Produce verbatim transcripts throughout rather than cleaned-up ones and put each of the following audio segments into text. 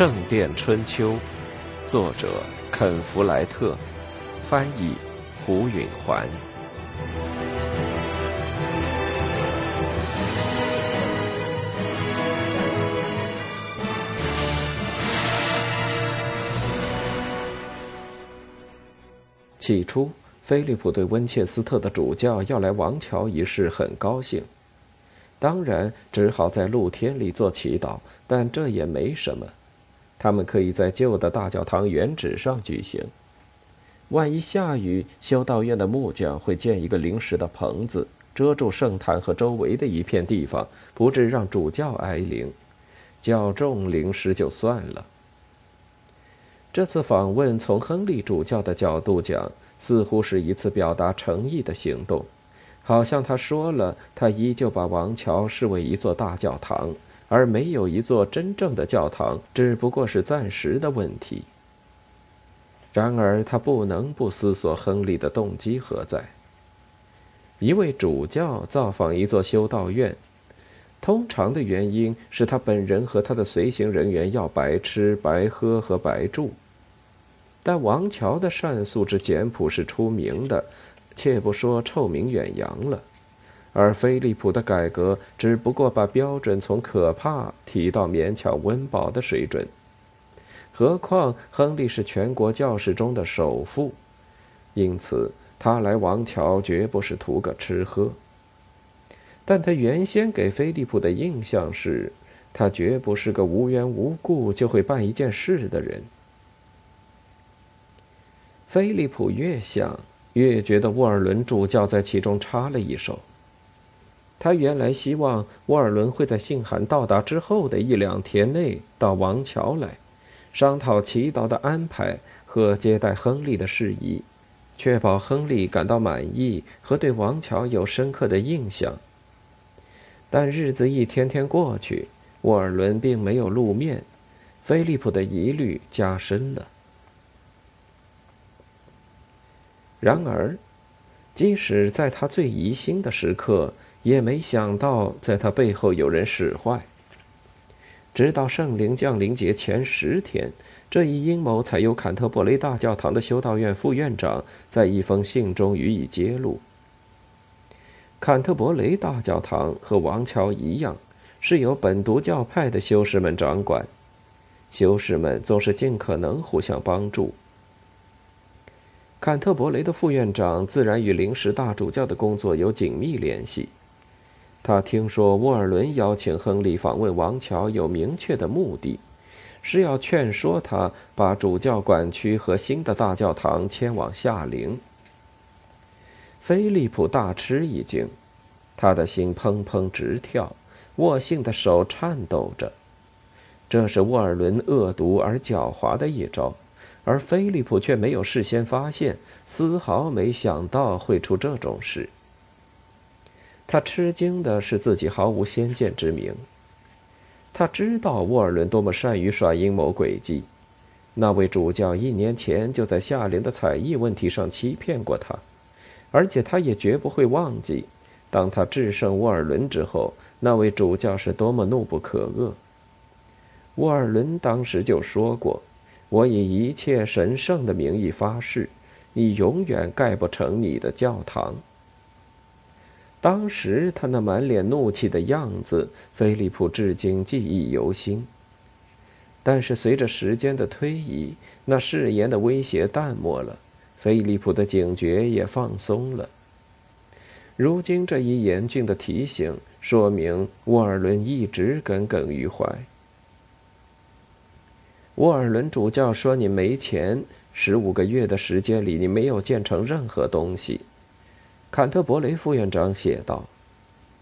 圣殿春秋》，作者肯·弗莱特，翻译胡允环。起初，菲利普对温切斯特的主教要来王桥一事很高兴，当然只好在露天里做祈祷，但这也没什么。他们可以在旧的大教堂原址上举行。万一下雨，修道院的木匠会建一个临时的棚子，遮住圣坛和周围的一片地方，不致让主教挨淋。较重淋湿就算了。这次访问从亨利主教的角度讲，似乎是一次表达诚意的行动，好像他说了，他依旧把王桥视为一座大教堂，而没有一座真正的教堂，只不过是暂时的问题。然而他不能不思索亨利的动机何在。一位主教造访一座修道院，通常的原因是他本人和他的随行人员要白吃白喝和白住。但王桥的善素之简朴是出名的，且不说臭名远扬了，而菲利普的改革只不过把标准从可怕提到勉强温饱的水准。何况亨利是全国教士中的首富，因此他来王桥绝不是图个吃喝。但他原先给菲利普的印象是，他绝不是个无缘无故就会办一件事的人。菲利普越想越觉得沃尔伦主教在其中插了一手。他原来希望沃尔伦会在信函到达之后的一两天内到王桥来，商讨祈祷的安排和接待亨利的事宜，确保亨利感到满意和对王桥有深刻的印象。但日子一天天过去，沃尔伦并没有露面，菲利普的疑虑加深了。然而，即使在他最疑心的时刻，也没想到在他背后有人使坏。直到圣灵降临节前十天，这一阴谋才由坎特伯雷大教堂的修道院副院长在一封信中予以揭露。坎特伯雷大教堂和王桥一样，是由本笃教派的修士们掌管，修士们总是尽可能互相帮助。坎特伯雷的副院长自然与临时大主教的工作有紧密联系。他听说沃尔伦邀请亨利访问王桥有明确的目的，是要劝说他把主教管区和新的大教堂迁往夏陵。菲利普大吃一惊，他的心砰砰直跳，握信的手颤抖着。这是沃尔伦恶毒而狡猾的一招，而菲利普却没有事先发现，丝毫没想到会出这种事。他吃惊的是自己毫无先见之明。他知道沃尔伦多么善于耍阴谋诡计，那位主教一年前就在夏陵的采邑问题上欺骗过他，而且他也绝不会忘记，当他制胜沃尔伦之后，那位主教是多么怒不可遏。沃尔伦当时就说过，我以一切神圣的名义发誓，你永远盖不成你的教堂。当时他那满脸怒气的样子，菲利普至今记忆犹新。但是随着时间的推移，那誓言的威胁淡漠了，菲利普的警觉也放松了。如今这一严峻的提醒，说明沃尔伦一直耿耿于怀。沃尔伦主教说，你没钱，十五个月的时间里你没有建成任何东西。坎特伯雷副院长写道，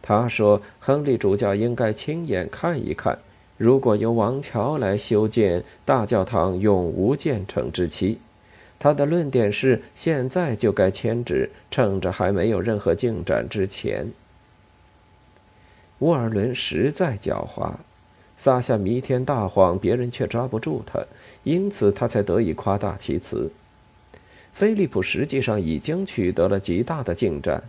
他说亨利主教应该亲眼看一看，如果由王桥来修建大教堂，永无建成之期。他的论点是，现在就该迁址，趁着还没有任何进展之前。沃尔伦实在狡猾，撒下弥天大谎，别人却抓不住他，因此他才得以夸大其词。菲利普实际上已经取得了极大的进展，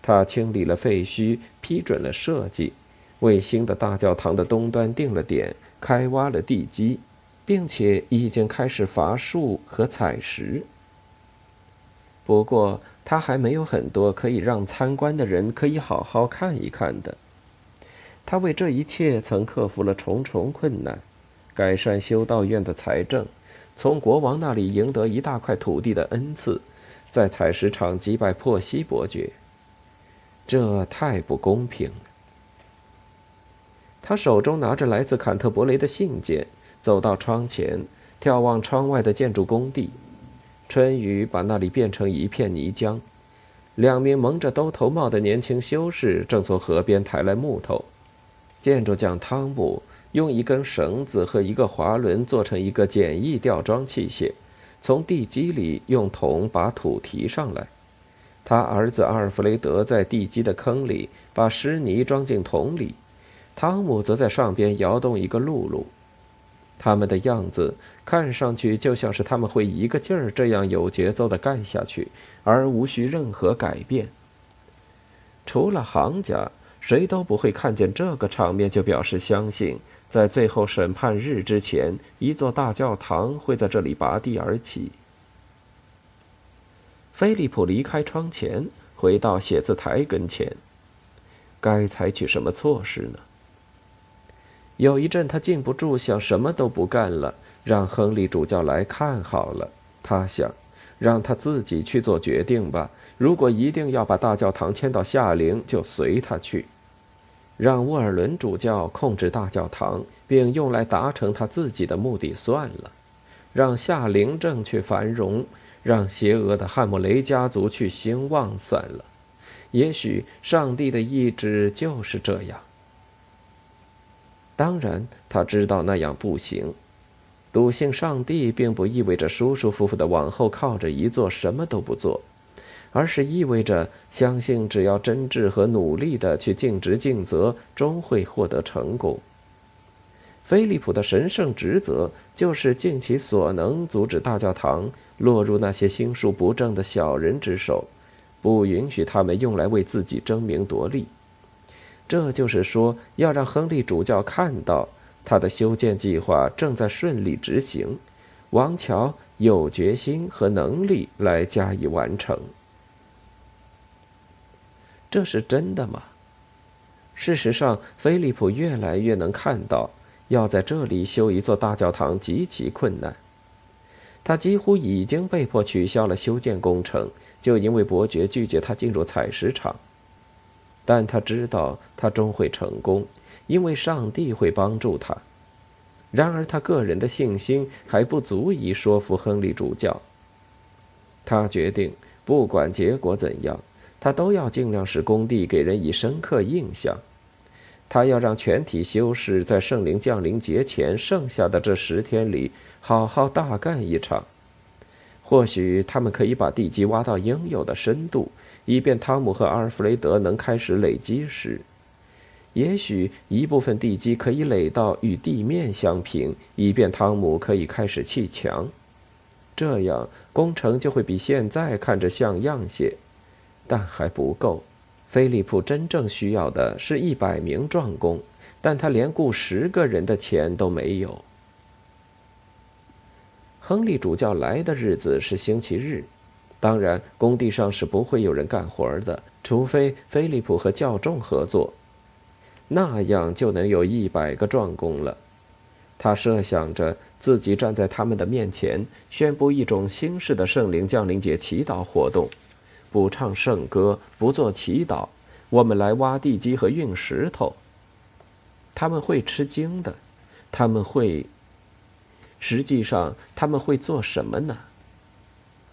他清理了废墟，批准了设计，为新的大教堂的东端定了点，开挖了地基，并且已经开始伐树和采石。不过，它还没有很多可以让参观的人可以好好看一看的。他为这一切曾克服了重重困难，改善修道院的财政，从国王那里赢得一大块土地的恩赐，在采石场击败珀西伯爵。这太不公平了。他手中拿着来自坎特伯雷的信件，走到窗前，眺望窗外的建筑工地。春雨把那里变成一片泥浆。两名蒙着兜头帽的年轻修士正从河边抬来木头。建筑匠汤姆用一根绳子和一个滑轮做成一个简易吊装器械，从地基里用桶把土提上来。他儿子阿尔弗雷德在地基的坑里把湿泥装进桶里，汤姆则在上边摇动一个辘轳。他们的样子看上去就像是他们会一个劲儿这样有节奏地干下去，而无需任何改变。除了行家，谁都不会看见这个场面就表示相信，在最后审判日之前，一座大教堂会在这里拔地而起。菲利普离开窗前，回到写字台跟前。该采取什么措施呢？有一阵他禁不住想，什么都不干了，让亨利主教来看好了。他想，让他自己去做决定吧。如果一定要把大教堂迁到夏陵，就随他去。让沃尔伦主教控制大教堂，并用来达成他自己的目的算了。让夏陵正去繁荣，让邪恶的汉姆雷家族去兴旺算了。也许上帝的意志就是这样。当然，他知道那样不行。笃信上帝并不意味着舒舒服服地往后靠着一座什么都不做，而是意味着相信只要真挚和努力地去尽职尽责，终会获得成功。菲利普的神圣职责就是尽其所能阻止大教堂落入那些心术不正的小人之手，不允许他们用来为自己争名夺利。这就是说，要让亨利主教看到他的修建计划正在顺利执行，王乔有决心和能力来加以完成。这是真的吗？事实上，菲利普越来越能看到，要在这里修一座大教堂极其困难。他几乎已经被迫取消了修建工程，就因为伯爵拒绝他进入采石场。但他知道他终会成功，因为上帝会帮助他。然而他个人的信心还不足以说服亨利主教。他决定，不管结果怎样，他都要尽量使工地给人以深刻印象。他要让全体修士在圣灵降临节前剩下的这十天里好好大干一场。或许他们可以把地基挖到应有的深度，以便汤姆和阿尔弗雷德能开始垒基石。也许一部分地基可以垒到与地面相平，以便汤姆可以开始砌墙。这样工程就会比现在看着像样些，但还不够。菲利普真正需要的是一百名壮工，但他连雇十个人的钱都没有。亨利主教来的日子是星期日。当然，工地上是不会有人干活的，除非菲利普和教众合作，那样就能有一百个壮工了。他设想着自己站在他们的面前，宣布一种新式的圣灵降临节祈祷活动，不唱圣歌，不做祈祷，我们来挖地基和运石头。他们会吃惊的，他们会……实际上，他们会做什么呢？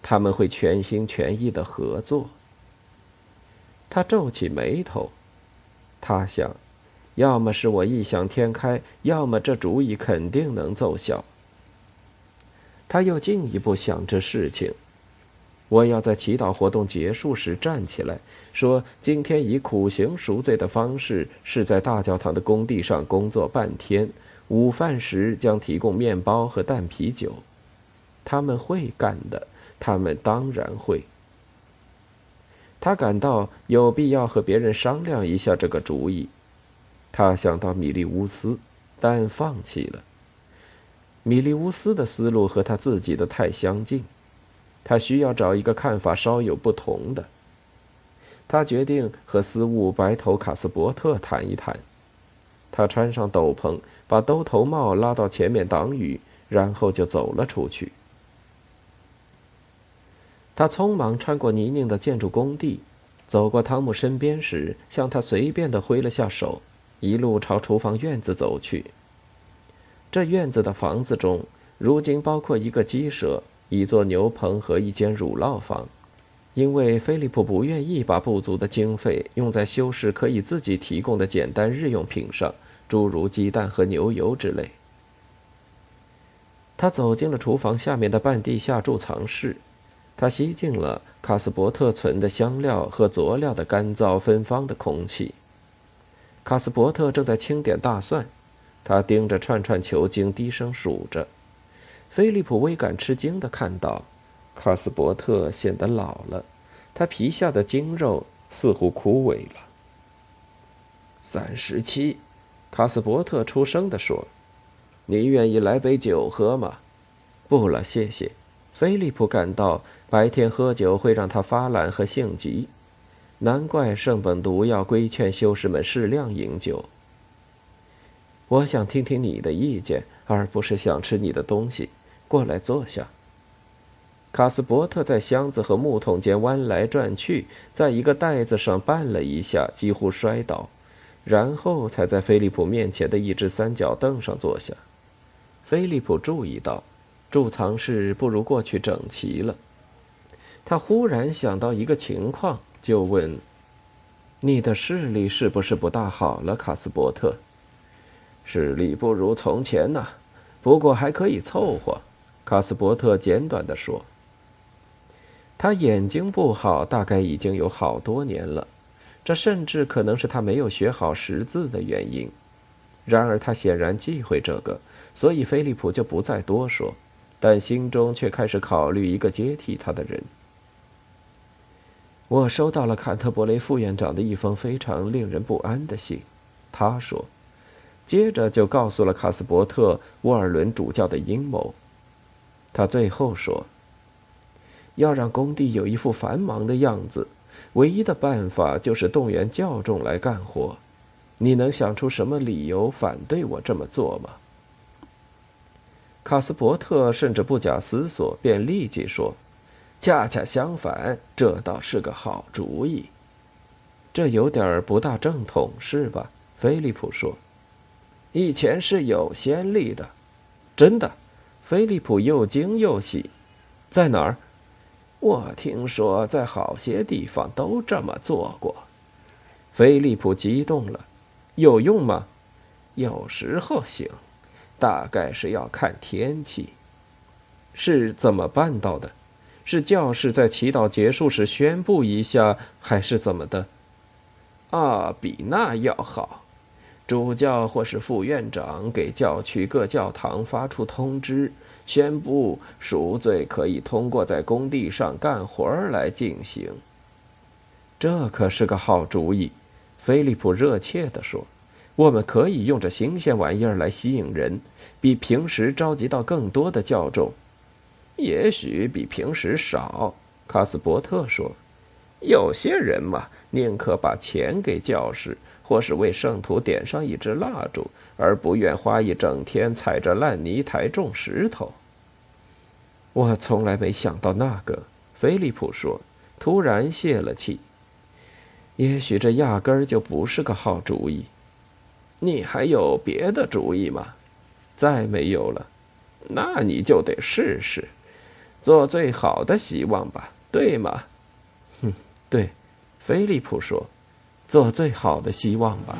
他们会全心全意的合作。他皱起眉头，他想，要么是我异想天开，要么这主意肯定能奏效。他又进一步想这事情，我要在祈祷活动结束时站起来，说今天以苦行赎罪的方式是在大教堂的工地上工作半天，午饭时将提供面包和淡啤酒。他们会干的，他们当然会。他感到有必要和别人商量一下这个主意。他想到米利乌斯，但放弃了。米利乌斯的思路和他自己的太相近，他需要找一个看法稍有不同的。他决定和司务白头卡斯伯特谈一谈。他穿上斗篷，把兜头帽拉到前面挡雨，然后就走了出去。他匆忙穿过泥泞的建筑工地，走过汤姆身边时，向他随便地挥了下手，一路朝厨房院子走去。这院子的房子中，如今包括一个鸡舍、一座牛棚和一间乳酪房。因为菲利普不愿意把不足的经费用在修饰可以自己提供的简单日用品上，诸如鸡蛋和牛油之类。他走进了厨房下面的半地下贮藏室，他吸进了卡斯伯特存的香料和佐料的干燥芬芳的空气。卡斯伯特正在清点大蒜，他盯着串串球茎低声数着。菲利普微感吃惊地看到卡斯伯特显得老了，他皮下的筋肉似乎枯萎了。三十七，卡斯伯特出声地说：“你愿意来杯酒喝吗？”“不了，谢谢。”菲利普感到白天喝酒会让他发懒和性急，难怪圣本毒要规劝修士们适量饮酒。“我想听听你的意见，而不是想吃你的东西。过来坐下。”卡斯伯特在箱子和木桶间弯来转去，在一个袋子上绊了一下，几乎摔倒，然后才在菲利普面前的一只三角凳上坐下。菲利普注意到，贮藏室不如过去整齐了。他忽然想到一个情况，就问：“你的视力是不是不大好了，卡斯伯特？”“视力不如从前呐、啊，不过还可以凑合。”卡斯伯特简短地说。他眼睛不好，大概已经有好多年了，这甚至可能是他没有学好识字的原因。然而他显然忌讳这个，所以菲利普就不再多说，但心中却开始考虑一个接替他的人。“我收到了坎特伯雷副院长的一封非常令人不安的信。”他说，接着就告诉了卡斯伯特沃尔伦主教的阴谋。他最后说：“要让工地有一副繁忙的样子，唯一的办法就是动员教众来干活。你能想出什么理由反对我这么做吗？”卡斯伯特甚至不假思索，便立即说：“恰恰相反，这倒是个好主意。”“这有点不大正统，是吧？”菲利普说。“以前是有先例的。”“真的？”菲利普又惊又喜。“在哪儿？”“我听说在好些地方都这么做过。”菲利普激动了。“有用吗？”“有时候行，大概是要看天气。”“是怎么办到的？是教士在祈祷结束时宣布一下，还是怎么的？”“啊，比那要好。主教或是副院长给教区各教堂发出通知，宣布赎罪可以通过在工地上干活来进行。”“这可是个好主意。”菲利普热切地说，“我们可以用这新鲜玩意儿来吸引人，比平时召集到更多的教众。”“也许比平时少。”卡斯伯特说，“有些人嘛，宁可把钱给教士，或是为圣徒点上一支蜡烛，而不愿花一整天踩着烂泥台种石头。”“我从来没想到那个。”菲利普说，突然泄了气。“也许这压根儿就不是个好主意。”“你还有别的主意吗？”“再没有了。”“那你就得试试，做最好的希望吧，对吗？”“哼，对。”菲利普说，“做最好的希望吧。”